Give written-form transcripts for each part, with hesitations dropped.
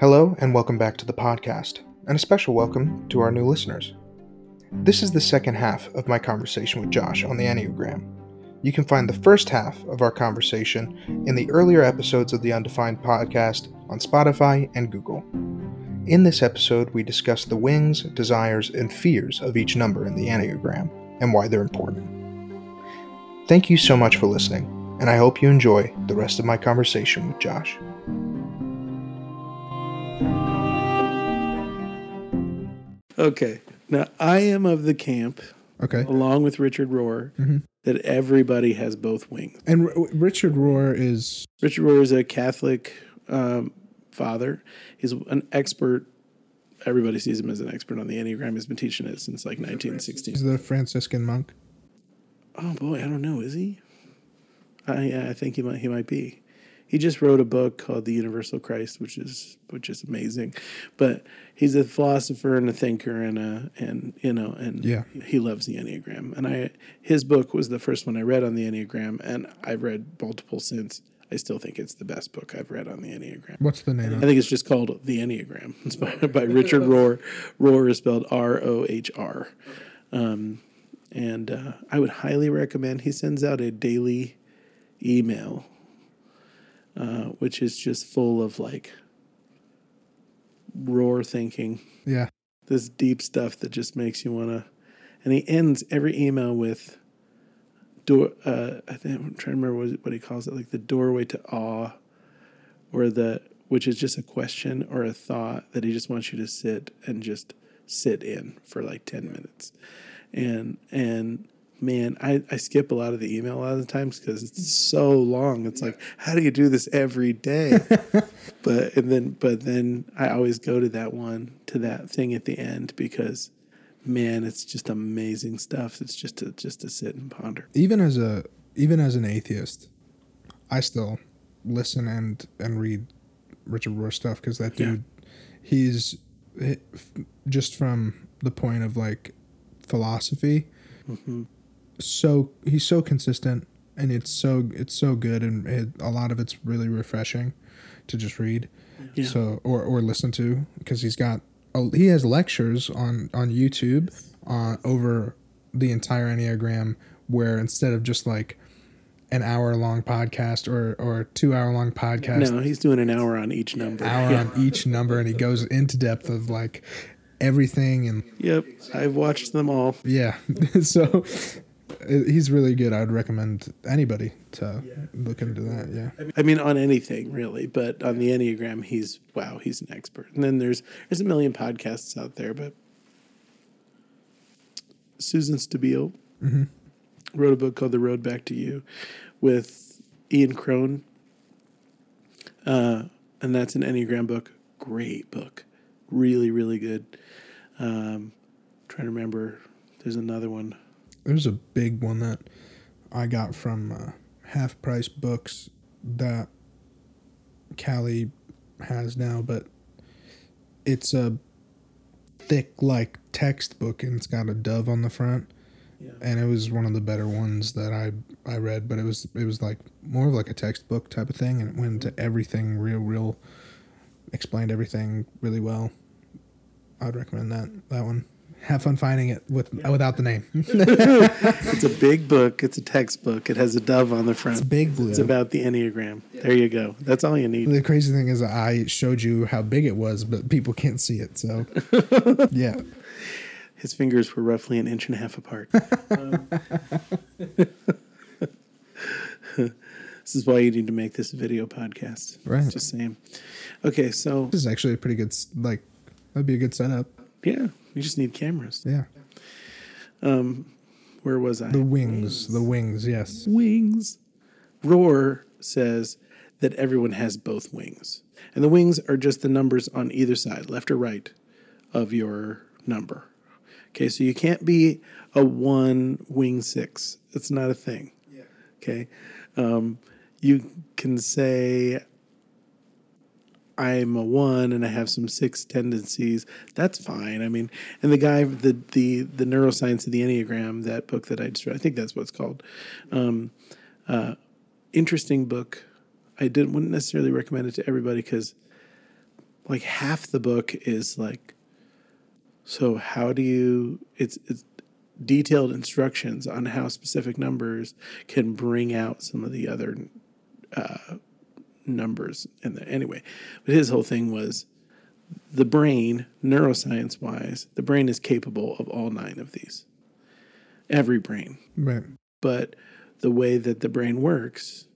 Hello, and welcome back to the podcast, and a special welcome to our new listeners. This is the second half of my conversation with Josh on the Enneagram. You can find the first half of our conversation in the earlier episodes of the Undefined Podcast on Spotify and Google. In this episode, we discuss the wings, desires, and fears of each number in the Enneagram, and why they're important. Thank you so much for listening, and I hope you enjoy the rest of my conversation with Josh. Okay. Now, I am of the camp, along with Richard Rohr, that everybody has both wings. And Richard Rohr is a Catholic father. He's an expert. Everybody sees him as an expert on the Enneagram. He's been teaching it since like 1916. He's the Franciscan monk. Oh, boy. I don't know. Is he? I think he might be. He just wrote a book called The Universal Christ, which is amazing. But he's a philosopher and a thinker and he loves the Enneagram. And his book was the first one I read on the Enneagram, and I've read multiple since. I still think it's the best book I've read on the Enneagram. What's the name of it? I think it's just called The Enneagram. It's by Richard Rohr. Rohr is spelled R-O-H-R. And I would highly recommend. He sends out a daily email, which is just full of like Rohr thinking. Yeah. This deep stuff that just makes you want to. And he ends every email with, I'm trying to remember what he calls it, like the doorway to awe, which is just a question or a thought that he just wants you to sit in for like 10 minutes. And man, I skip a lot of the email a lot of the times because it's so long. It's like, how do you do this every day? but then I always go to that thing at the end because, man, it's just amazing stuff. It's just to sit and ponder. Even as an atheist, I still listen and read Richard Rohr stuff because that dude, he's just from the point of like philosophy. Mm-hmm. So he's so consistent, and it's so good, and a lot of it's really refreshing to just read, so or listen to, because he has lectures on YouTube over the entire Enneagram, where instead of just like an hour long podcast or 2 hour long podcast, no, he's doing an hour on each number. On each number, and he goes into depth of like everything. And yep, I've watched them all. Yeah, so. He's really good. I would recommend anybody to look into that. Yeah, I mean, on anything really, but on the Enneagram, he's an expert. And then there's a million podcasts out there, but Susan Stabile wrote a book called The Road Back to You with Ian Crone, and that's an Enneagram book. Great book, really, really good. Trying to remember, there's another one. There's a big one that I got from Half Price Books that Callie has now, but it's a thick, like, textbook, and it's got a dove on the front, and it was one of the better ones that I read, but it was like more of like a textbook type of thing, and it went into everything real, explained everything really well. I would recommend that one. Have fun finding it without the name. It's a big book. It's a textbook. It has a dove on the front. It's big blue. It's about the Enneagram. Yeah. There you go. That's all you need. The crazy thing is I showed you how big it was, but people can't see it. So, yeah. His fingers were roughly an inch and a half apart. This is why you need to make this a video podcast. Right. Just saying. Okay, so. This is actually a pretty good, like, that'd be a good setup. Yeah. You just need cameras. Yeah. Where was I? The wings, yes. Wings. Rohr says that everyone has both wings. And the wings are just the numbers on either side, left or right, of your number. Okay, so you can't be a 1 wing 6. It's not a thing. Yeah. Okay. You can say I'm a 1 and I have some 6 tendencies. That's fine. I mean, and the guy, the neuroscience of the Enneagram, that book that I just read, I think that's what it's called. Interesting book. I wouldn't necessarily recommend it to everybody because like half the book is like, so how do you, it's detailed instructions on how specific numbers can bring out some of the other numbers in there. Anyway, but his whole thing was the brain, neuroscience wise, the brain is capable of all 9 of these. Every brain. Right. But the way that the brain works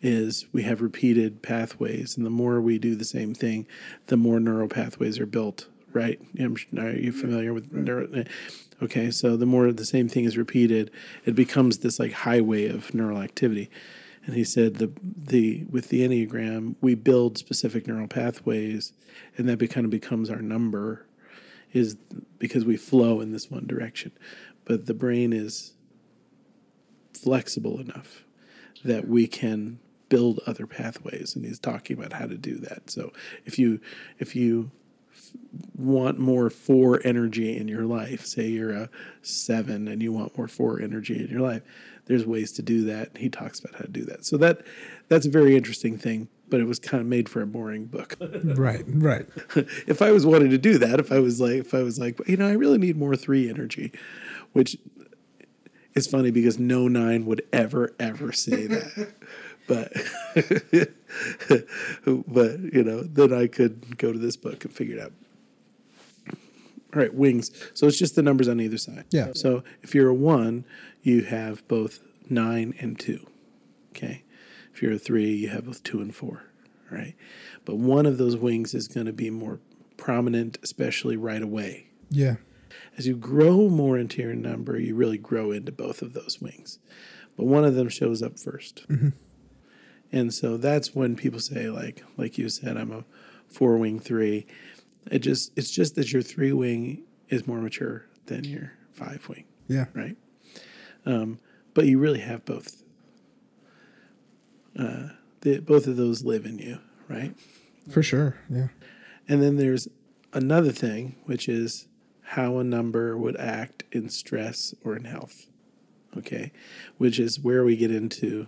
is we have repeated pathways, and the more we do the same thing, the more neural pathways are built, right? Are you familiar with neural? Okay, so the more the same thing is repeated, it becomes this like highway of neural activity. And he said with the Enneagram, we build specific neural pathways, and that kind of becomes our number, is because we flow in this one direction. But the brain is flexible enough that we can build other pathways, and he's talking about how to do that. So if you want more 4 energy in your life, say you're a 7 and you want more 4 energy in your life, there's ways to do that. He talks about how to do that. So that's a very interesting thing, but it was kind of made for a boring book. Right. If I was wanting to do that, if I was like, you know, I really need more 3 energy, which is funny because no 9 would ever say that. But you know, then I could go to this book and figure it out. All right, wings. So it's just the numbers on either side. Yeah. So if you're a 1, you have both 9 and 2. Okay. If you're a 3, you have both 2 and 4. Right. But one of those wings is going to be more prominent, especially right away. Yeah. As you grow more into your number, you really grow into both of those wings. But one of them shows up first. Mm-hmm. And so that's when people say, like you said, I'm a 4-wing 3. It's just that your 3-wing is more mature than your 5-wing. Yeah. Right. But you really have both. Both of those live in you, right? For sure. Yeah. And then there's another thing, which is how a number would act in stress or in health. Okay. Which is where we get into,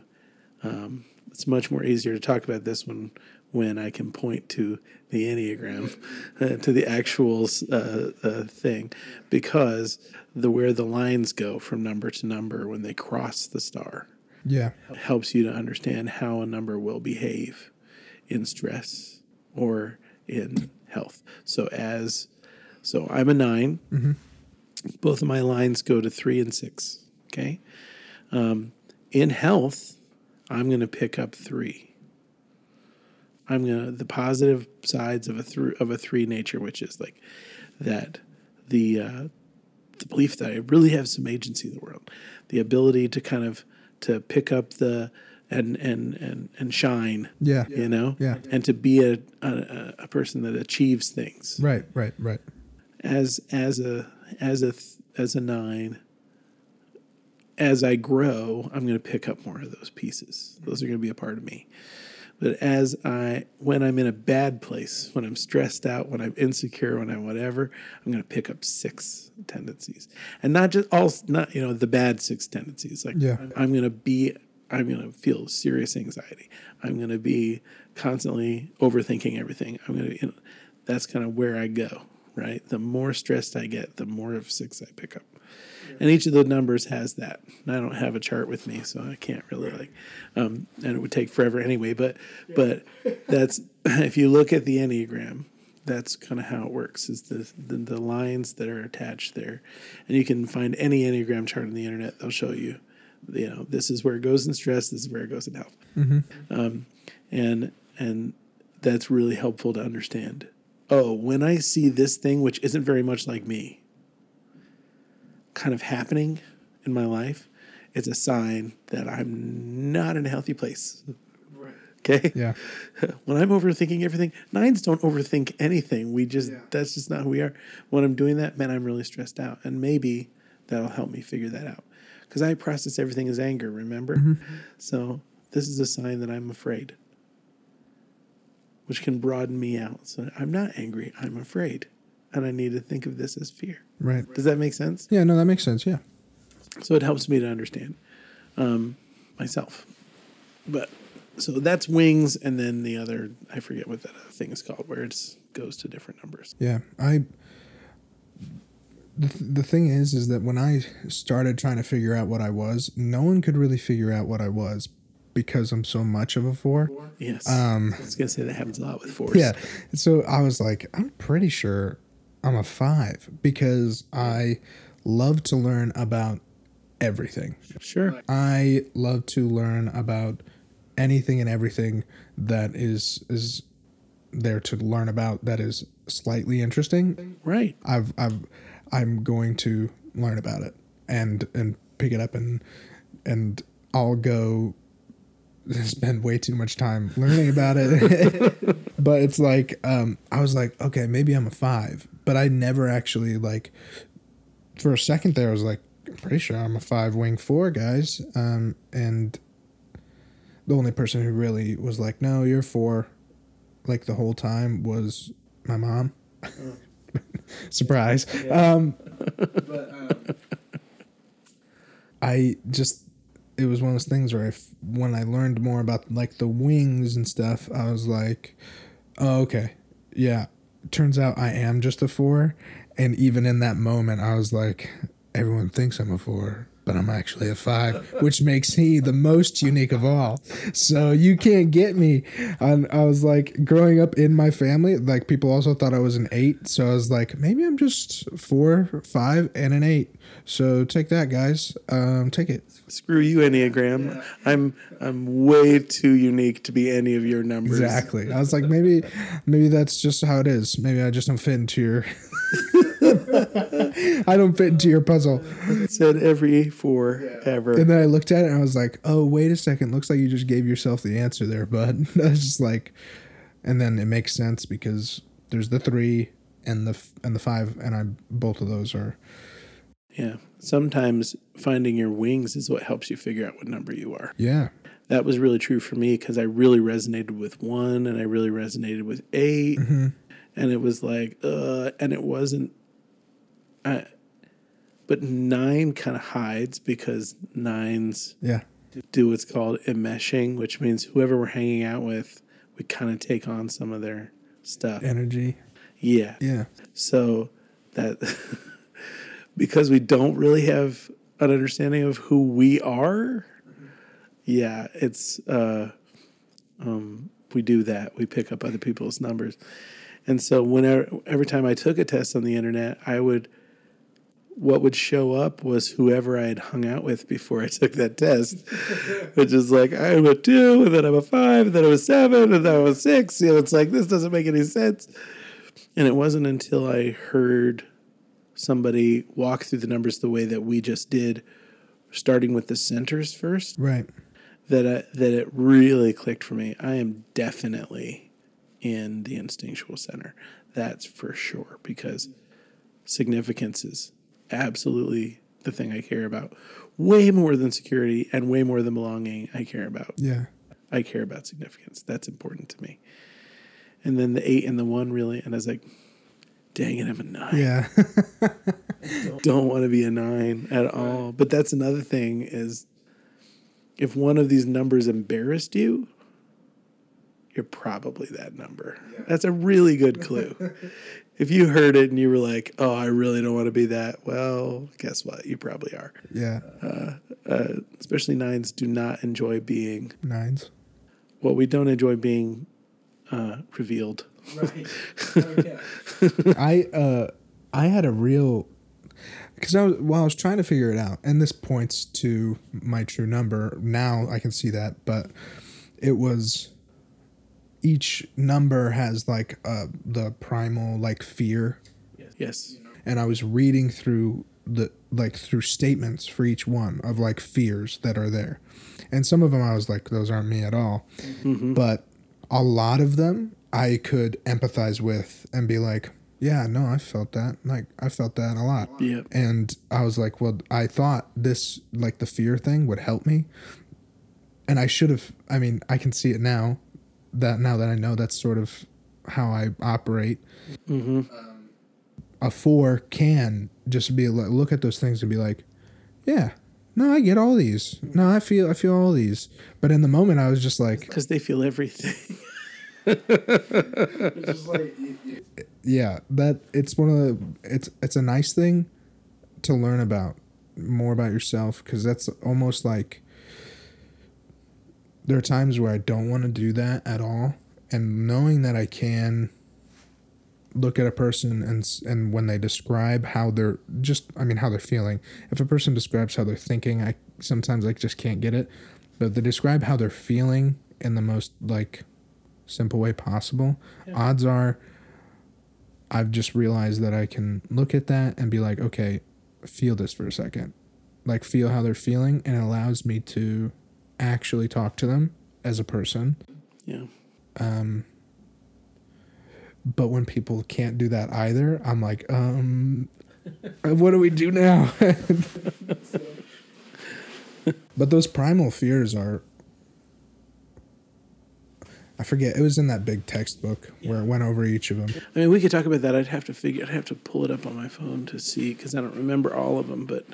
it's much more easier to talk about this one when I can point to the Enneagram, to the actual thing, because where the lines go from number to number when they cross the star, yeah, helps you to understand how a number will behave in stress or in health. So I'm a 9. Mm-hmm. Both of my lines go to 3 and 6. Okay, in health, I'm going to pick up 3. The positive sides of a 3 nature, which is like that the belief that I really have some agency in the world, the ability to kind of to pick up the and shine, yeah, you know, yeah, and to be a person that achieves things, right. As a 9. As I grow, I'm going to pick up more of those pieces. Those are going to be a part of me. But when I'm in a bad place, when I'm stressed out, when I'm insecure, when I'm whatever, I'm going to pick up 6 tendencies, and not the bad 6 tendencies. Like, yeah. I'm going to feel serious anxiety. I'm going to be constantly overthinking everything. That's kind of where I go. Right. The more stressed I get, the more of 6 I pick up. And each of the numbers has that. And I don't have a chart with me, so I can't really and it would take forever anyway. But that's, if you look at the Enneagram, that's kind of how it works, is the lines that are attached there. And you can find any Enneagram chart on the internet. They'll show you, you know, this is where it goes in stress. This is where it goes in health. Mm-hmm. And that's really helpful to understand. Oh, when I see this thing, which isn't very much like me, kind of happening in my life, it's a sign that I'm not in a healthy place. Right. Okay. Yeah. When I'm overthinking everything, 9s don't overthink anything. That's just not who we are. When I'm doing that, man, I'm really stressed out. And maybe that'll help me figure that out. Because I process everything as anger, remember? Mm-hmm. So this is a sign that I'm afraid, which can broaden me out. So I'm not angry, I'm afraid. And I need to think of this as fear. Right. Does that make sense? Yeah, no, that makes sense. Yeah. So it helps me to understand myself. But so that's wings. And then the other, I forget what that other thing is called, where it's goes to different numbers. Yeah. The thing is that when I started trying to figure out what I was, no one could really figure out what I was because I'm so much of a four. Yes. I was going to say that happens a lot with fours. Yeah. So I was like, I'm pretty sure I'm a five because I love to learn about everything. Sure. I love to learn about anything and everything that is there to learn about that is slightly interesting. Right. I'm going to learn about it and pick it up and I'll go spend way too much time learning about it. But it's like, I was like, okay, maybe I'm a five, but I never actually like for a second there, I was like, I'm pretty sure I'm a 5 wing 4 guys. And the only person who really was like, no, you're 4, like the whole time was my mom. Surprise. Yeah. It was one of those things where when I learned more about like the wings and stuff, I was like, oh, okay. Yeah. Turns out I am just a 4. And even in that moment, I was like, everyone thinks I'm a 4, but I'm actually a 5, which makes me the most unique of all. So you can't get me. And I was like, growing up in my family, like people also thought I was an 8. So I was like, maybe I'm just 4, 5 and an 8. So take that, guys. Take it. Screw you, Enneagram. Yeah. I'm way too unique to be any of your numbers. Exactly. I was like, maybe that's just how it is. Maybe I just don't fit into your... I don't fit into your puzzle. It said every 4 ever. And then I looked at it and I was like, oh, wait a second. Looks like you just gave yourself the answer there, bud. I was just like, and then it makes sense because there's the 3 and the 5, and both of those are... Yeah. Sometimes finding your wings is what helps you figure out what number you are. Yeah. That was really true for me because I really resonated with 1 and I really resonated with 8. Mm-hmm. And it was like, and it wasn't. But 9 kind of hides because 9s do what's called enmeshing, which means whoever we're hanging out with, we kind of take on some of their stuff. Energy. Yeah. Yeah. So that because we don't really have an understanding of who we are. Yeah, it's we do that. We pick up other people's numbers. And so every time I took a test on the internet, what would show up was whoever I had hung out with before I took that test, which is like, I'm a 2, and then I'm a 5, and then I'm a 7, and then I'm a 6. You know, it's like, this doesn't make any sense. And it wasn't until I heard somebody walk through the numbers the way that we just did, starting with the centers first, right, that it really clicked for me. I am definitely... in the instinctual center. That's for sure, because significance is absolutely the thing I care about. Way more than security and way more than belonging I care about. Yeah. I care about significance. That's important to me. And then the 8 and the 1 really, and I was like, dang it, I'm a 9. Yeah. Don't want to be a 9 at all. But that's another thing is if one of these numbers embarrassed you, you're probably that number. Yeah. That's a really good clue. If you heard it and you were like, oh, I really don't want to be that. Well, guess what? You probably are. Yeah. Especially 9s do not enjoy being. 9s. Well, we don't enjoy being revealed. Right. Oh, yeah. I had a real... Because I was trying to figure it out, and this points to my true number. Now I can see that, but it was... Each number has like the primal like fear. Yes. And I was reading through through statements for each one of like fears that are there. And some of them I was like, those aren't me at all. Mm-hmm. But a lot of them I could empathize with and be like, yeah, no, I felt that. Like I felt that a lot. Yep. And I was like, well, I thought this like the fear thing would help me. And I should have, I mean, I can see it now. That now that I know that's sort of how I operate, mm-hmm. A 4 can just be like, look at those things and be like, yeah, no, I get all these. No, I feel all these. But in the moment, I was just like, because they feel everything. It's just like, yeah, that it's one of the, it's a nice thing to learn about more about yourself, because that's almost like there are times where I don't want to do that at all, and knowing that I can look at a person and when they describe how they're how they're feeling, if a person describes how they're thinking, I sometimes just can't get it, but if they describe how they're feeling in the most simple way possible, yeah, odds are I've just realized that I can look at that and be like, okay, feel this for a second, like feel how they're feeling, and it allows me to actually talk to them as a person. Yeah. But when people can't do that either, I'm like, what do we do now? But those primal fears are, I forget, it was in that big textbook, yeah, where it went over each of them. I mean, we could talk about that. I'd have to pull it up on my phone to see, because I don't remember all of them, but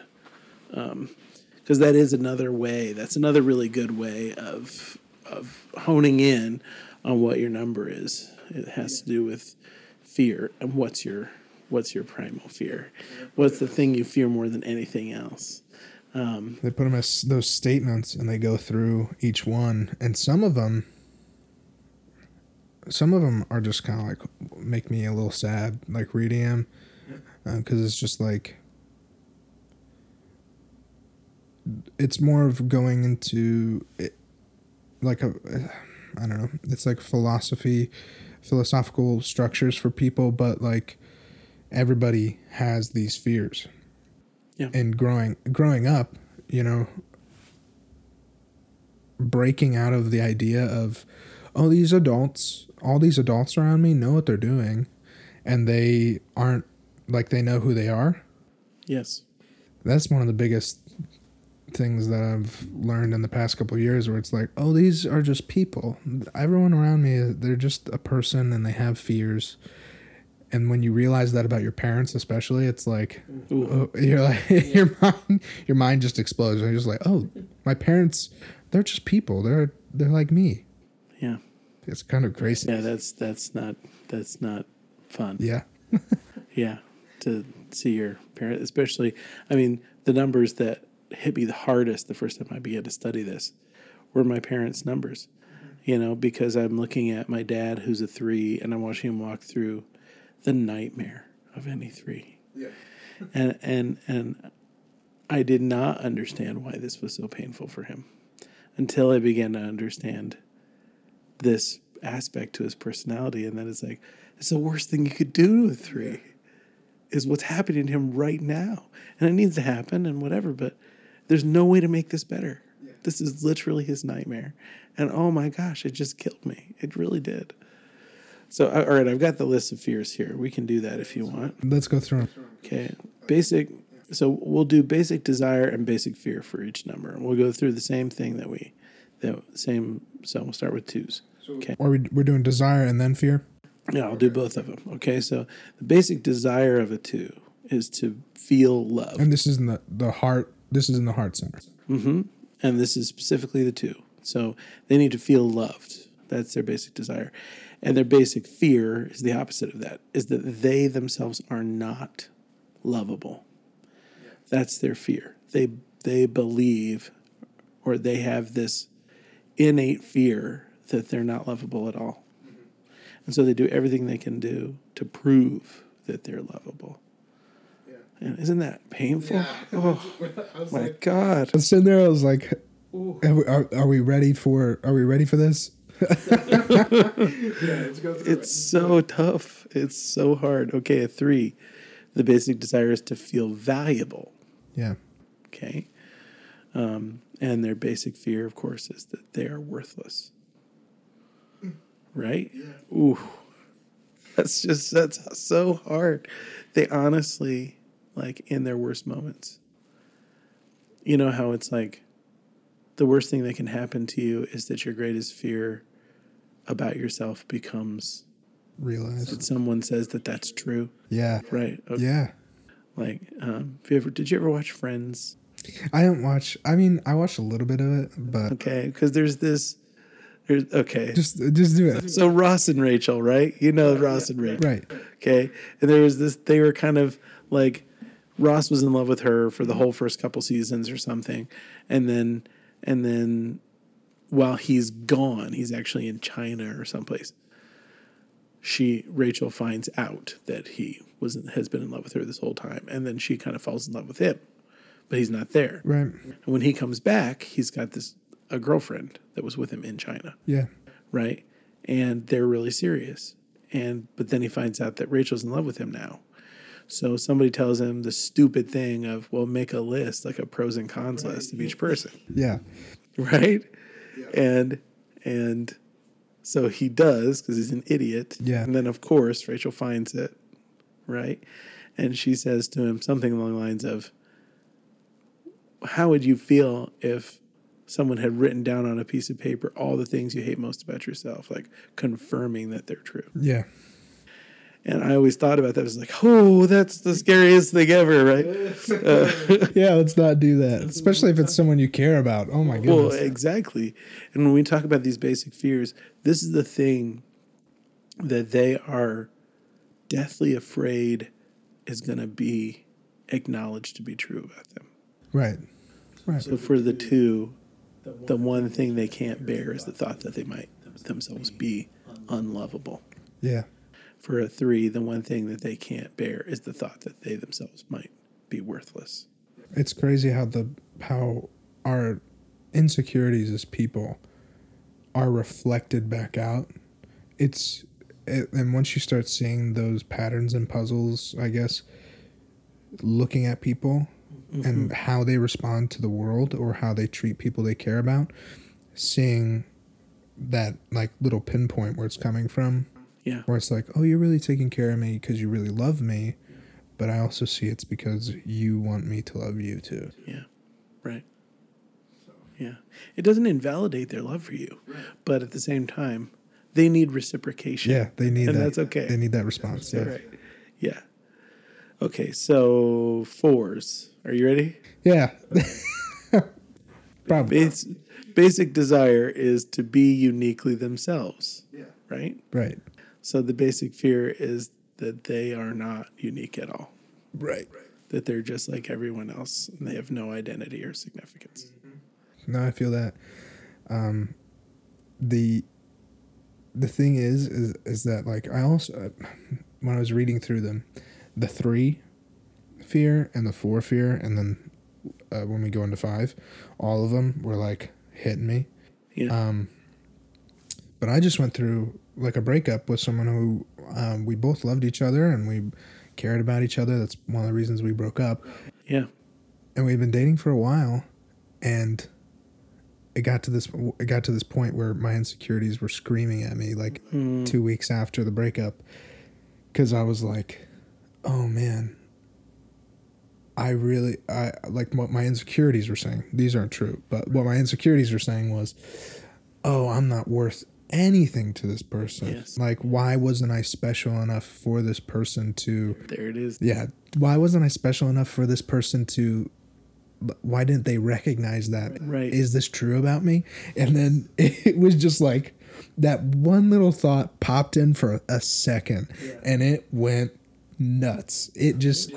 because that is another way. That's another really good way of honing in on what your number is. It has to do with fear and what's your primal fear. What's the thing you fear more than anything else? They put them as those statements, and they go through each one. And some of them are just kind of like make me a little sad, like reading them, because it's just like, it's more of going into it, like a, I don't know, it's like philosophical structures for people, but like everybody has these fears. Yeah. And growing up, breaking out of the idea of, oh, all these adults around me know what they're doing, and they aren't, like, they know who they are. Yes. That's one of the biggest things that I've learned in the past couple of years, where it's like, oh, these are just people. Everyone around me, they're just a person, and they have fears. And when you realize that about your parents, especially, it's like, oh, you're like, yeah, your mind just explodes. And you're just like, oh, my parents, they're just people. They're like me. Yeah. It's kind of crazy. Yeah, that's not fun. Yeah. Yeah. To see your parents, especially, I mean, the numbers that hit me the hardest the first time I began to study this were my parents' numbers, because I'm looking at my dad, who's a 3, and I'm watching him walk through the nightmare of any 3. Yeah. And I did not understand why this was so painful for him until I began to understand this aspect to his personality. And then it's like, it's the worst thing you could do to a 3, yeah, is what's happening to him right now. And it needs to happen and whatever, but there's no way to make this better. Yeah. This is literally his nightmare. And oh my gosh, it just killed me. It really did. So, all right, I've got the list of fears here. We can do that if you want. Let's go through them. Okay. Basic. So we'll do basic desire and basic fear for each number. And we'll go through the same thing so we'll start with 2s. Okay. Or we're doing desire and then fear? Yeah, I'll do both of them. Okay, so the basic desire of a 2 is to feel love. And this is in the heart. This is in the heart center. Mm-hmm. And this is specifically the 2. So they need to feel loved. That's their basic desire. And their basic fear is the opposite of that, is that they themselves are not lovable. That's their fear. They believe, or they have this innate fear that they're not lovable at all. And so they do everything they can do to prove that they're lovable. Yeah. And isn't that painful? Yeah. Oh, my God. I was sitting there, I was like, are we ready for this? It's so tough. It's so hard. Okay, a 3. The basic desire is to feel valuable. Yeah. Okay. And their basic fear, of course, is that they are worthless. Right? Yeah. Ooh. That's so hard. They honestly, in their worst moments, you know how it's like the worst thing that can happen to you is that your greatest fear about yourself becomes realized. That someone says that that's true. Yeah. Right. Okay. Yeah. Did you ever watch Friends? I watched a little bit of it, but. Okay. Because there's this. Okay. Just do it. So Ross and Rachel, right? You know Ross and Rachel. Right. Okay. And there was this, they were kind of like, Ross was in love with her for the whole first couple seasons or something. And then while he's gone, he's actually in China or someplace, Rachel finds out that he has been in love with her this whole time. And then she kind of falls in love with him, but he's not there. Right. And when he comes back, he's got a girlfriend that was with him in China. Yeah. Right. And they're really serious. But then he finds out that Rachel's in love with him now. So somebody tells him the stupid thing of, well, make a list, like a pros and cons list of each person. Yeah. Right. Yeah. And so he does, because he's an idiot. Yeah. And then of course Rachel finds it. Right. And she says to him something along the lines of, how would you feel if someone had written down on a piece of paper all the things you hate most about yourself, like confirming that they're true? Yeah. And I always thought about that. I was like, oh, that's the scariest thing ever, right? Yeah, let's not do that, especially if it's someone you care about. Oh, my goodness. Well, exactly. And when we talk about these basic fears, this is the thing that they are deathly afraid is going to be acknowledged to be true about them. Right. Right. So for the two, the one thing they can't bear is the thought that they might themselves be unlovable. Yeah. For a three, the one thing that they can't bear is the thought that they themselves might be worthless. It's crazy how our insecurities as people are reflected back out. And once you start seeing those patterns and puzzles, I guess, looking at people, mm-hmm. and how they respond to the world or how they treat people they care about, seeing that like little pinpoint where it's coming from. Yeah. Where it's like, oh, you're really taking care of me because you really love me, but I also see it's because you want me to love you too. Yeah. Right. Yeah. It doesn't invalidate their love for you, but at the same time, they need reciprocation. Yeah, they need that. And that's okay. They need that response. Yeah. Right. Yeah. Okay, so fours. Are you ready? Yeah. Probably. Basic desire is to be uniquely themselves. Yeah. Right? Right. So the basic fear is that they are not unique at all. Right. That they're just like everyone else and they have no identity or significance. Mm-hmm. No, I feel that. The thing is that like I also, when I was reading through them, the 3 fear and the 4 fear, and then when we go into 5, all of them were like hitting me. Yeah. But I just went through like a breakup with someone who we both loved each other and we cared about each other. That's one of the reasons we broke up. Yeah. And we've been dating for a while, and it got to this point where my insecurities were screaming at me like 2 weeks after the breakup, because I was like, oh man, I like what my insecurities were saying. These aren't true, but what my insecurities were saying was, oh, I'm not worth anything to this person. Yes. Like, why wasn't I special enough for this person to... There it is. Yeah. Why wasn't I special enough for this person to... Why didn't they recognize that? Right. Is this true about me? And then it was just like that one little thought popped in for a second, and it went... nuts. It just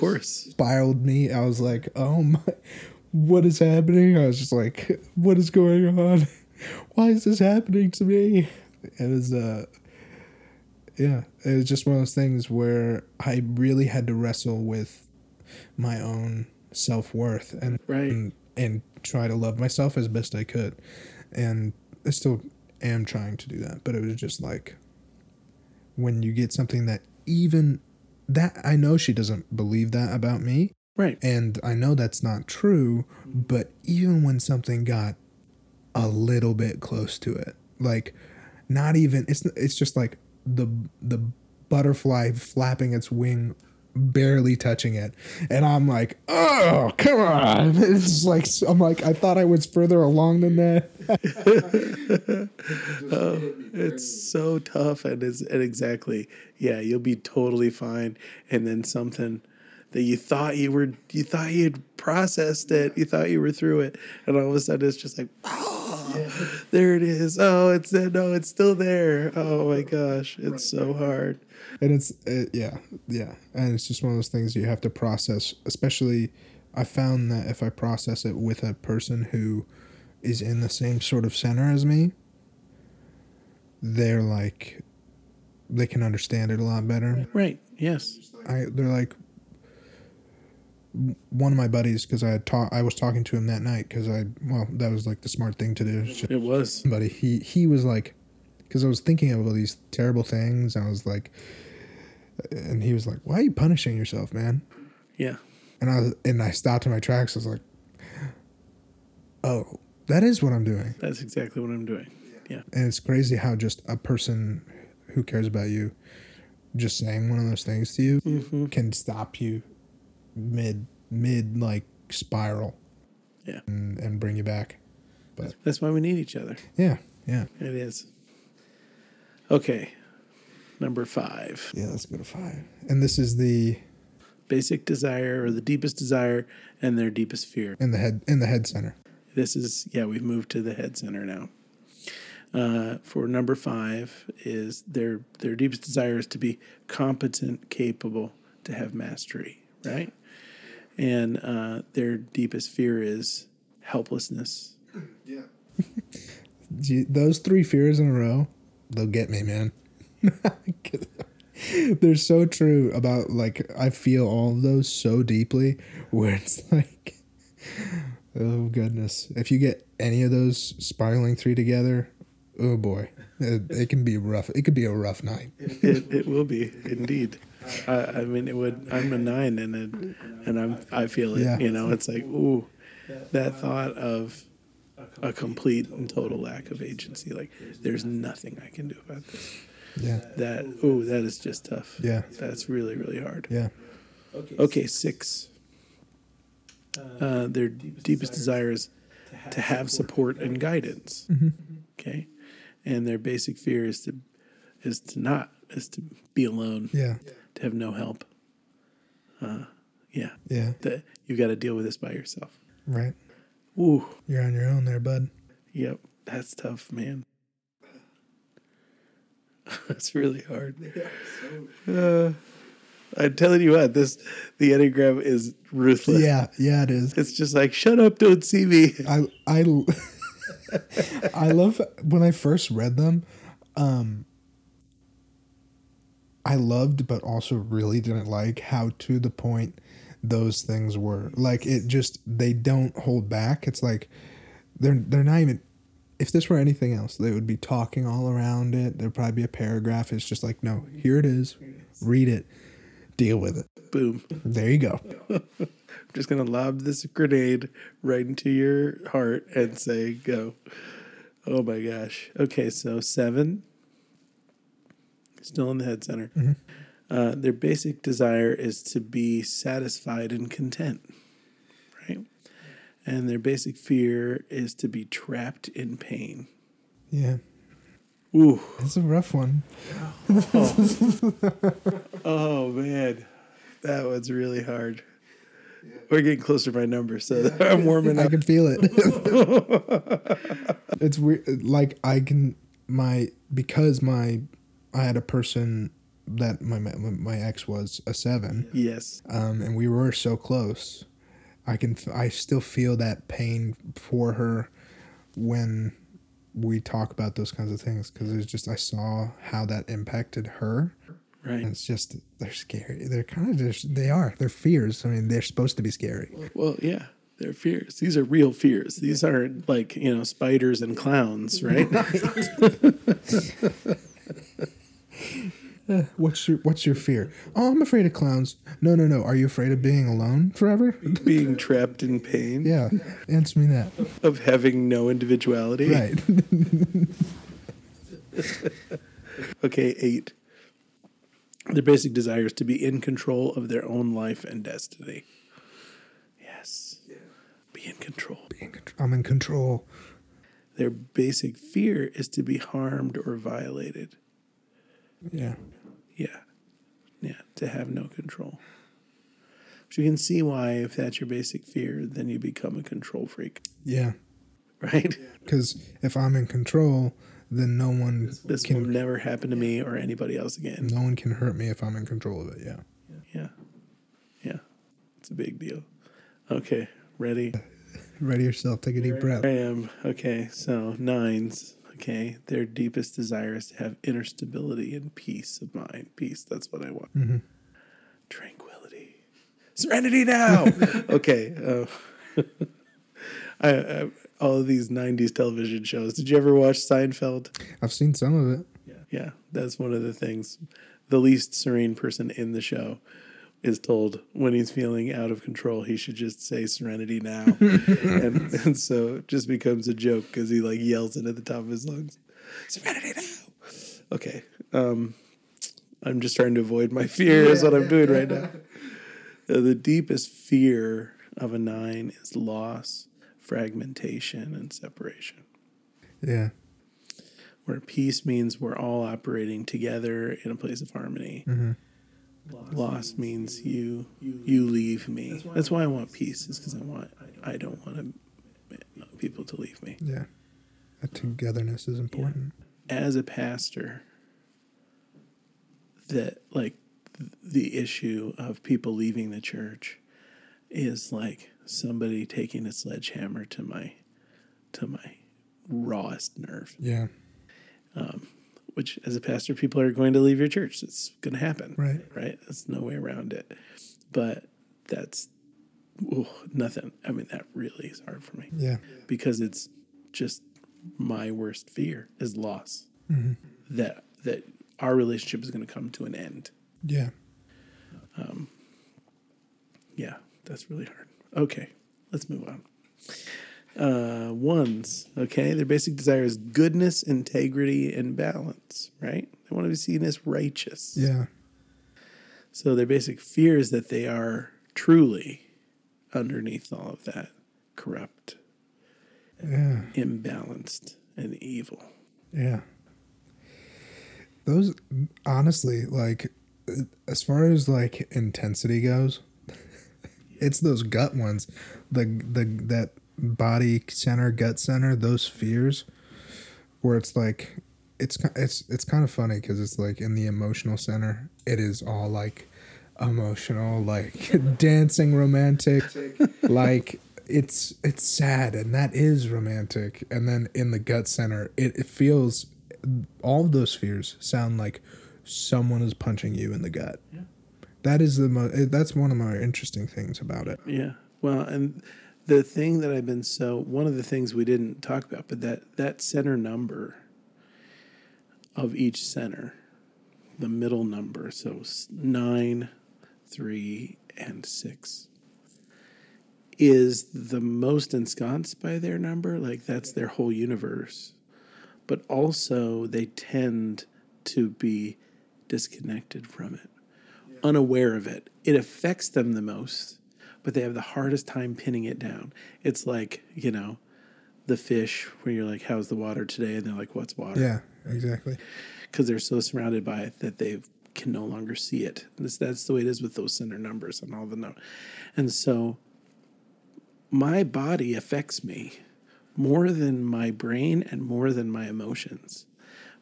spiraled me. I was like, oh my, what is happening? I was just like, what is going on? Why is this happening to me? It was it was just one of those things where I really had to wrestle with my own self-worth and try to love myself as best I could. And I still am trying to do that, but it was just like when you get something that even that I know she doesn't believe that about me. Right. And I know that's not true, but even when something got a little bit close to it, like not even, it's just like the butterfly flapping its wing, barely touching it. And I'm like, oh, come on. It's like, I'm like, I thought I was further along than that. It's so tough. And exactly. Yeah. You'll be totally fine. And then something that you thought you'd processed it. You thought you were through it. And all of a sudden it's just like, oh, Yeah. There it is. Oh, it's no, it's still there. Oh my gosh, it's right. So hard. And it's and it's just one of those things you have to process. Especially, I found that if I process it with a person who is in the same sort of center as me, they're like, they can understand it a lot better. Right. Yes. They're like, one of my buddies, because I was talking to him that night, because that was like the smart thing to do. It was. But he was like, because I was thinking of all these terrible things. I was like, and he was like, "Why are you punishing yourself, man?" Yeah. And I stopped in my tracks. I was like, "Oh, that is what I'm doing. That's exactly what I'm doing." Yeah. And it's crazy how just a person who cares about you just saying one of those things to you mm-hmm. can stop you mid like spiral. Yeah. And bring you back. But that's why we need each other. Yeah. Yeah. It is. Okay. Number 5. Yeah, let's go to 5. And this is the basic desire, or the deepest desire and their deepest fear. In the head center. This is we've moved to the head center now. For number 5 is their deepest desire is to be competent, capable, to have mastery, right? And their deepest fear is helplessness. Yeah. Those 3 fears in a row, they'll get me, man. They're so true about, like, I feel all of those so deeply where it's like, oh, goodness. If you get any of those spiraling 3 together, oh, boy. It can be rough. It could be a rough night. It will be, indeed. I mean, it would. I'm a 9, and I feel it. Yeah. You know, it's like, ooh, that thought of a complete and total lack of agency. Like, there's nothing I can do about this. Yeah. That is just tough. Yeah. That's really, really hard. Yeah. Okay, 6. Their deepest desire is to have support and guidance. Mm-hmm. Okay. And their basic fear is to be alone. Yeah. To have no help. Yeah. Yeah. You've got to deal with this by yourself. Right. Ooh. You're on your own there, bud. Yep. That's tough, man. That's really hard. I'm telling you what, the Enneagram is ruthless. Yeah. Yeah, it is. It's just like, shut up, don't see me. I love when I first read them. I loved, but also really didn't like how to the point those things were. Like, it just, they don't hold back. It's like they're not even. If this were anything else, they would be talking all around it. There'd probably be a paragraph. It's just like, no, here it is. Read it. Deal with it. Boom. There you go. I'm just going to lob this grenade right into your heart and say, go. Oh, my gosh. Okay, so 7. Still in the head center. Mm-hmm. Their basic desire is to be satisfied and content, right? And their basic fear is to be trapped in pain. Yeah. Ooh. That's a rough one. Oh, oh man. That one's really hard. We're getting closer to my number, so I'm warming up. I can feel it. It's weird. Like, I had a person that my ex was a 7. Yes. And we were so close. I still feel that pain for her when we talk about those kinds of things, because it's just, I saw how that impacted her. Right. And it's just, they're scary. They're kind of just, they're fears. I mean, they're supposed to be scary. Well, yeah. They're fears. These are real fears. These aren't like, you know, spiders and clowns, right? What's your fear? Oh, I'm afraid of clowns. No. Are you afraid of being alone forever? Being trapped in pain? Yeah. Answer me that. Of having no individuality? Right. Okay, 8. Their basic desire is to be in control of their own life and destiny. Yes. Yeah. Be in control. I'm in control. Their basic fear is to be harmed or violated. Yeah. Yeah. Yeah. To have no control. But you can see why, if that's your basic fear, then you become a control freak. Yeah. right? Because if I'm in control, then no one This will never happen to me or anybody else again. No one can hurt me if I'm in control of it, yeah. It's a big deal. Okay, ready? Ready yourself, take a deep breath. I am. Okay, so 9s. Okay, their deepest desire is to have inner stability and peace of mind. Peace, that's what I want. Mm-hmm. Tranquility. Serenity now! Okay. I all of these 90s television shows. Did you ever watch Seinfeld? I've seen some of it. Yeah, that's one of the things. The least serene person in the show is told when he's feeling out of control, he should just say serenity now. and so it just becomes a joke because he like yells it at the top of his lungs. Serenity now. Okay. I'm just trying to avoid my fear is what I'm doing right now. The deepest fear of a 9 is loss, fragmentation, and separation. Yeah. Where peace means we're all operating together in a place of harmony. Mm-hmm. Loss means you leave me. That's why I want peace, is because I don't want people to leave me. Yeah. That togetherness is important. Yeah. As a pastor, that like the issue of people leaving the church is like somebody taking a sledgehammer to my rawest nerve. Yeah. Which, as a pastor, people are going to leave your church. It's going to happen. Right? There's no way around it. But that's nothing. I mean, that really is hard for me. Yeah. Because it's just my worst fear is loss. Mm-hmm. That our relationship is going to come to an end. Yeah. Yeah, that's really hard. Okay, let's move on. 1s, okay? Their basic desire is goodness, integrity, and balance, right? They want to be seen as righteous. Yeah. So their basic fear is that they are truly, underneath all of that, corrupt, imbalanced, and evil. Yeah. Those, honestly, like, as far as, like, intensity goes, it's those gut ones, that body center, gut center, those fears where it's like it's kind of funny because it's like in the emotional center it is all like emotional, like dancing romantic, like it's sad and that is romantic, and then in the gut center it feels all of those fears sound like someone is punching you in the gut. Yeah. That is that's one of my interesting things about it. Yeah. Well, and the thing that I've been one of the things we didn't talk about, but that center number of each center, the middle number, so 9, 3, and 6, is the most ensconced by their number. Like that's their whole universe. But also they tend to be disconnected from it, unaware of it. It affects them the most, but they have the hardest time pinning it down. It's like, you know, the fish where you're like, how's the water today? And they're like, what's water? Yeah, exactly. Because they're so surrounded by it that they can no longer see it. That's the way it is with those center numbers and all the numbers. And so my body affects me more than my brain and more than my emotions.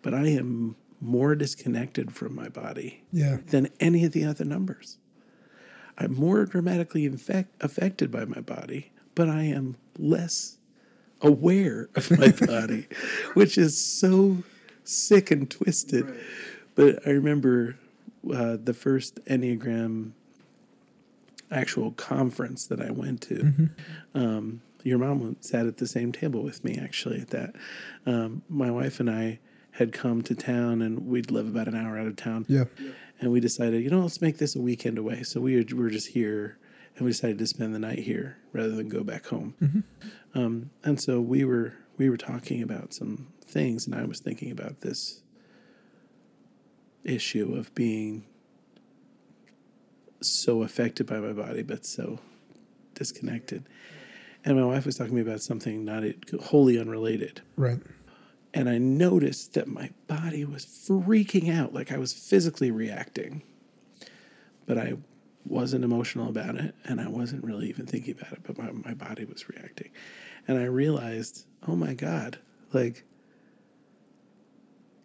But I am more disconnected from my body than any of the other numbers. I'm more dramatically affected by my body, but I am less aware of my body, which is so sick and twisted. Right. But I remember the first Enneagram actual conference that I went to. Mm-hmm. Your mom sat at the same table with me, actually, at that. My wife and I had come to town, and we'd live about an hour out of town. Yeah. And we decided, let's make this a weekend away. So we were just here, and we decided to spend the night here rather than go back home. Mm-hmm. And so we were talking about some things, and I was thinking about this issue of being so affected by my body but so disconnected. And my wife was talking to me about something not wholly unrelated. Right. And I noticed that my body was freaking out, like I was physically reacting. But I wasn't emotional about it, and I wasn't really even thinking about it, but my body was reacting. And I realized, oh my God, like,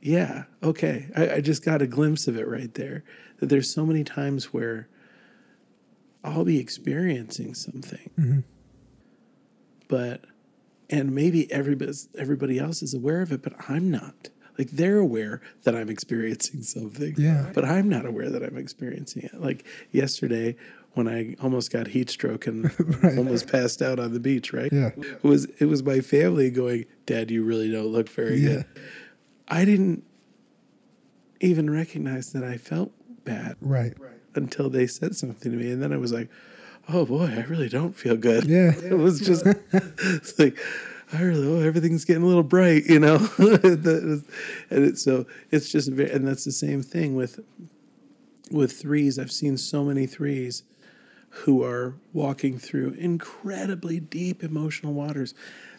yeah, okay. I just got a glimpse of it right there, that there's so many times where I'll be experiencing something, mm-hmm. And maybe everybody else is aware of it, but I'm not. Like, they're aware that I'm experiencing something, yeah. But I'm not aware that I'm experiencing it. Like yesterday when I almost got heat stroke and right. almost passed out on the beach, right? Yeah. It was my family going, Dad, you really don't look very yeah. good. I didn't even recognize that I felt bad right. until they said something to me. And then I was like, oh boy, I really don't feel good. Yeah. It was just it's like, everything's getting a little bright, you know? So it's just, and that's the same thing with threes. I've seen so many threes who are walking through incredibly deep emotional waters.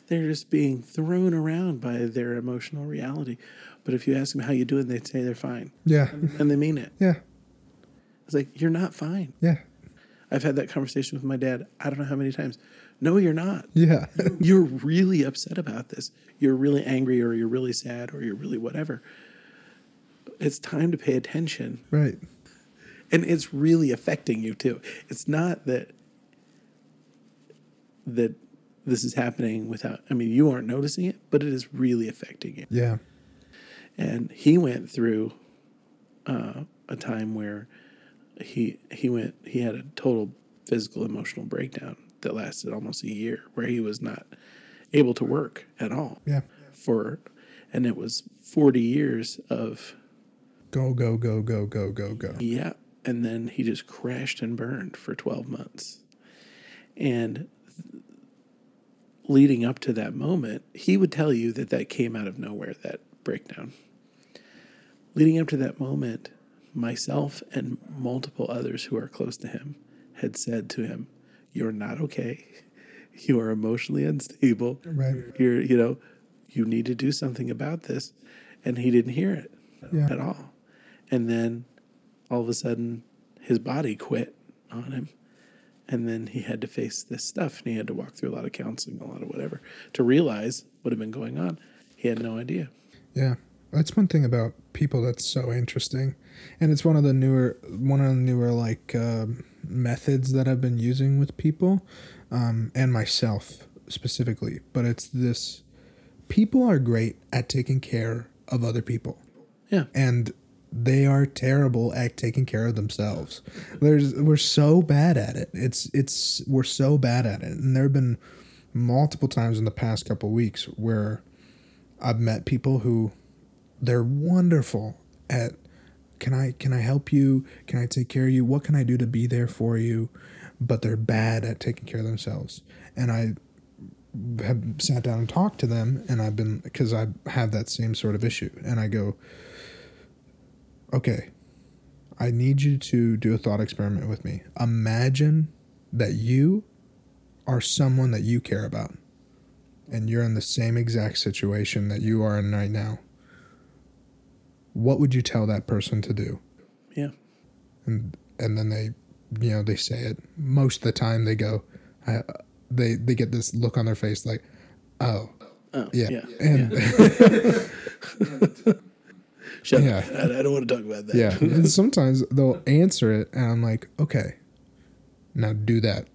They're just being thrown around by their emotional reality. But if you ask them how you doing, they'd say they're fine. Yeah. And they mean it. Yeah. It's like, you're not fine. Yeah. I've had that conversation with my dad, I don't know how many times. No, you're not. Yeah. You're really upset about this. You're really angry, or you're really sad, or you're really whatever. It's time to pay attention. Right. And it's really affecting you too. It's not that this is happening without, I mean, you aren't noticing it, but it is really affecting you. Yeah. And he went through a time where he had a total physical, emotional breakdown that lasted almost a year, where he was not able to work at all. Yeah. And it was 40 years of go, go, go, go, go, go, go. Yeah. And then he just crashed and burned for 12 months. And leading up to that moment, he would tell you that came out of nowhere, that breakdown. Leading up to that moment, myself and multiple others who are close to him had said to him, you're not okay. You are emotionally unstable. Right. You need to do something about this. And he didn't hear it at all. And then all of a sudden his body quit on him. And then he had to face this stuff, and he had to walk through a lot of counseling, a lot of whatever, to realize what had been going on. He had no idea. Yeah. That's one thing about people that's so interesting, and it's one of the newer like methods that I've been using with people, and myself specifically. But it's this: people are great at taking care of other people, yeah, and they are terrible at taking care of themselves. We're so bad at it. We're so bad at it, and there have been multiple times in the past couple of weeks where I've met people who. They're wonderful at, can I help you? Can I take care of you? What can I do to be there for you? But they're bad at taking care of themselves. And I have sat down and talked to them, and because I have that same sort of issue. And I go, okay, I need you to do a thought experiment with me. Imagine that you are someone that you care about, and you're in the same exact situation that you are in right now. What would you tell that person to do? Yeah. And then they, they say it. Most of the time they go, they get this look on their face like, oh yeah. And shut up. I don't want to talk about that. Yeah. And sometimes they'll answer it, and I'm like, okay, now do that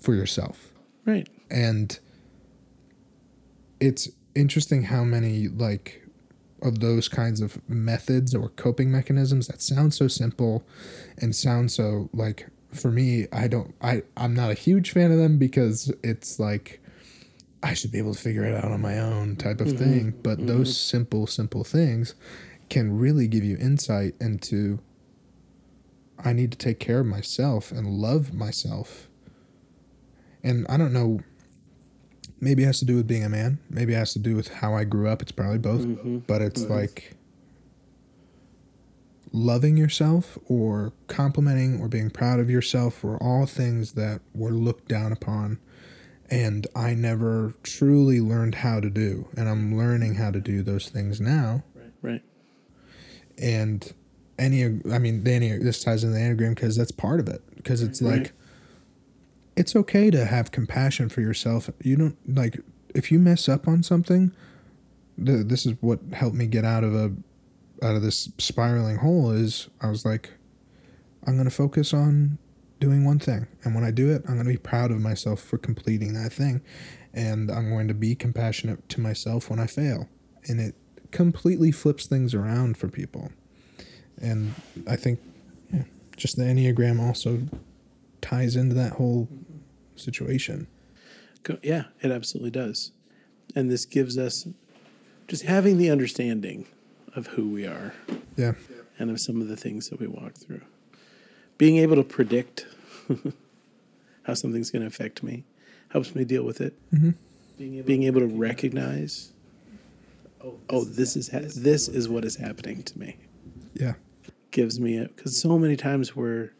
for yourself. Right. And it's interesting how many of those kinds of methods or coping mechanisms that sound so simple and sound so for me, I'm not a huge fan of them, because it's like, I should be able to figure it out on my own type of thing. But those simple things can really give you insight into, I need to take care of myself and love myself. And I don't know, maybe it has to do with being a man. Maybe it has to do with how I grew up. It's probably both. Mm-hmm. But it's like loving yourself or complimenting or being proud of yourself were all things that were looked down upon. And I never truly learned how to do. And I'm learning how to do those things now. Right. And this ties into the Enneagram, because that's part of it. because it's like, it's okay to have compassion for yourself. You don't, like, if you mess up on something, this is what helped me get out of this spiraling hole, is I was like, I'm going to focus on doing one thing. And when I do it, I'm going to be proud of myself for completing that thing. And I'm going to be compassionate to myself when I fail. And it completely flips things around for people. And I think just the Enneagram also ties into that whole situation. Yeah, it absolutely does. And this gives us just having the understanding of who we are. Yeah. And of some of the things that we walk through. Being able to predict how something's going to affect me helps me deal with it. Mm-hmm. Being able to recognize, this is what is happening to me. Yeah. Gives me it, because so many times we're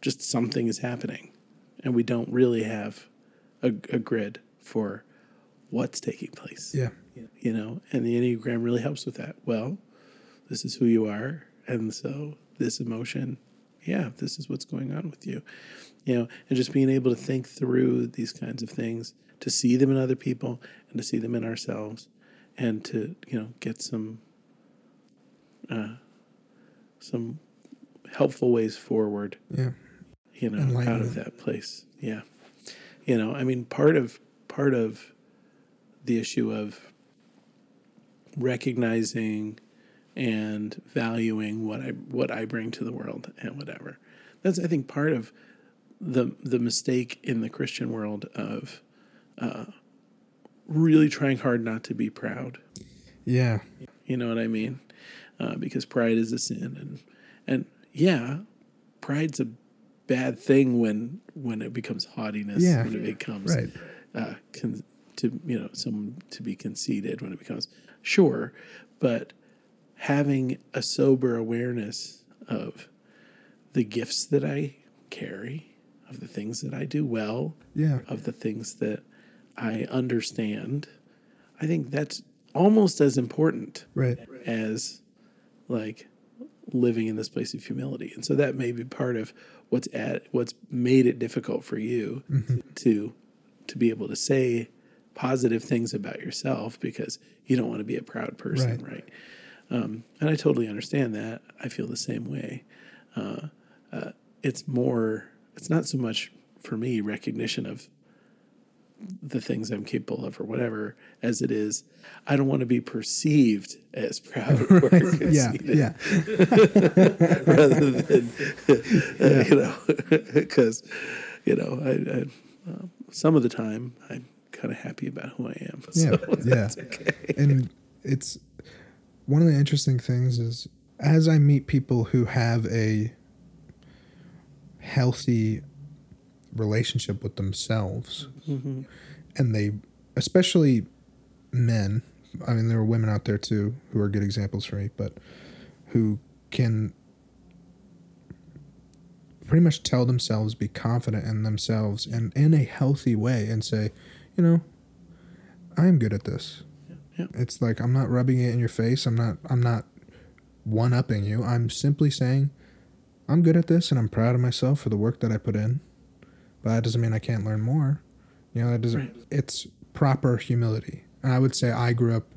just, something is happening and we don't really have a grid for what's taking place. Yeah. You know, and the Enneagram really helps with that. Well, this is who you are. And so this emotion, this is what's going on with you, you know, and just being able to think through these kinds of things, to see them in other people and to see them in ourselves, and to, you know, get some helpful ways forward, you know, out of that place. Yeah. You know, I mean, part of the issue of recognizing and valuing what I bring to the world and whatever. That's, I think, part of the mistake in the Christian world of really trying hard not to be proud. Yeah. You know what I mean? Because pride is a sin. And pride's a bad thing when it becomes haughtiness, when it becomes someone to be conceited, when it becomes, sure, but having a sober awareness of the gifts that I carry, of the things that I do well, of the things that I understand, I think that's almost as important as like living in this place of humility. And so that may be part of what's made it difficult for you to be able to say positive things about yourself, because you don't want to be a proud person, right? And I totally understand that. I feel the same way. It's not so much for me recognition of the things I'm capable of or whatever, as it is, I don't want to be perceived as proud or conceited. Rather than, you know, because, you know, I some of the time I'm kind of happy about who I am. So that's okay. And it's, one of the interesting things is, as I meet people who have a healthy relationship with themselves, and they, especially men, I mean, there are women out there too who are good examples for me, but who can pretty much tell themselves, be confident in themselves and in a healthy way, and say, you know, I'm good at this. It's like, I'm not rubbing it in your face. I'm not one-upping you. I'm simply saying, I'm good at this and I'm proud of myself for the work that I put in. But that doesn't mean I can't learn more. You know, that doesn't, it's proper humility. And I would say I grew up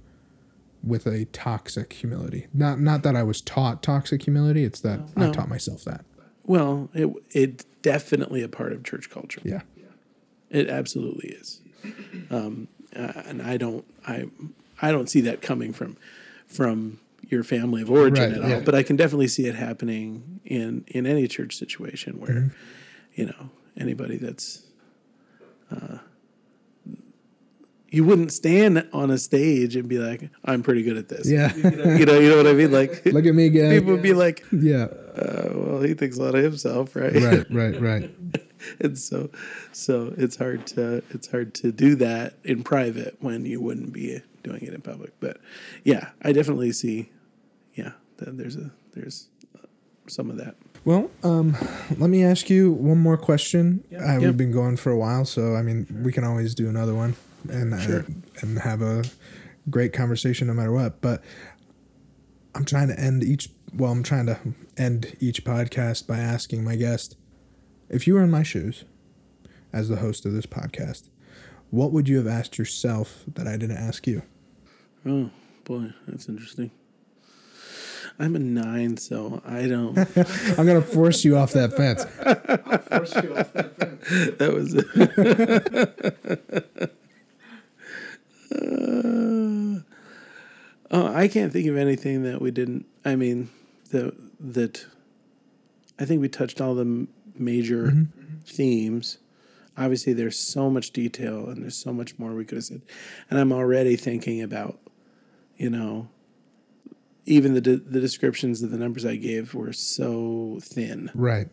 with a toxic humility. Not that I was taught toxic humility. It's that I taught myself that. Well, it's definitely a part of church culture. Yeah. It absolutely is. And I don't see that coming from your family of origin at all, but I can definitely see it happening in any church situation where, you know, anybody that's, you wouldn't stand on a stage and be like, I'm pretty good at this. Yeah. You know what I mean? Like, look at me again. People would be like, well, he thinks a lot of himself, right? Right. And so it's hard to do that in private when you wouldn't be doing it in public. But I definitely see, there's some of that. Well, let me ask you one more question. We've been going for a while, so I mean, we can always do another one and have a great conversation no matter what. But I'm trying to end each podcast by asking my guest, If you were in my shoes as the host of this podcast, what would you have asked yourself that I didn't ask you? Oh, boy, that's interesting. I'm a 9, so I don't. I'm going to force you off that fence. I'll force you off that fence. That was it. Oh, I can't think of anything that we didn't. I mean, that I think we touched all the major themes. Obviously, there's so much detail and there's so much more we could have said. And I'm already thinking about, you know, even the descriptions of the numbers I gave were so thin. Right.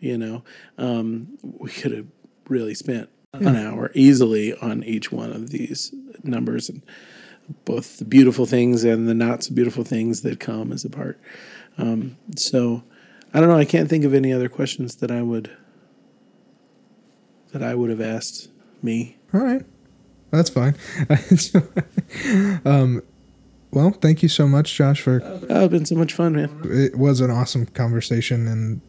You know, we could have really spent an hour easily on each one of these numbers and both the beautiful things and the not so beautiful things that come as a part. So I don't know. I can't think of any other questions that I would have asked me. All right. That's fine. Well, thank you so much, Josh, for... it's been so much fun, man. It was an awesome conversation, and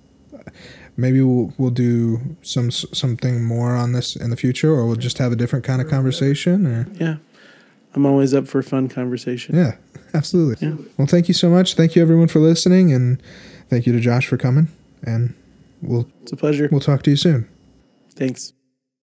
maybe we'll do something more on this in the future, or we'll just have a different kind of conversation. Or... Yeah. I'm always up for a fun conversation. Yeah, absolutely. Yeah. Well, thank you so much. Thank you, everyone, for listening, and thank you to Josh for coming. And it's a pleasure. We'll talk to you soon. Thanks.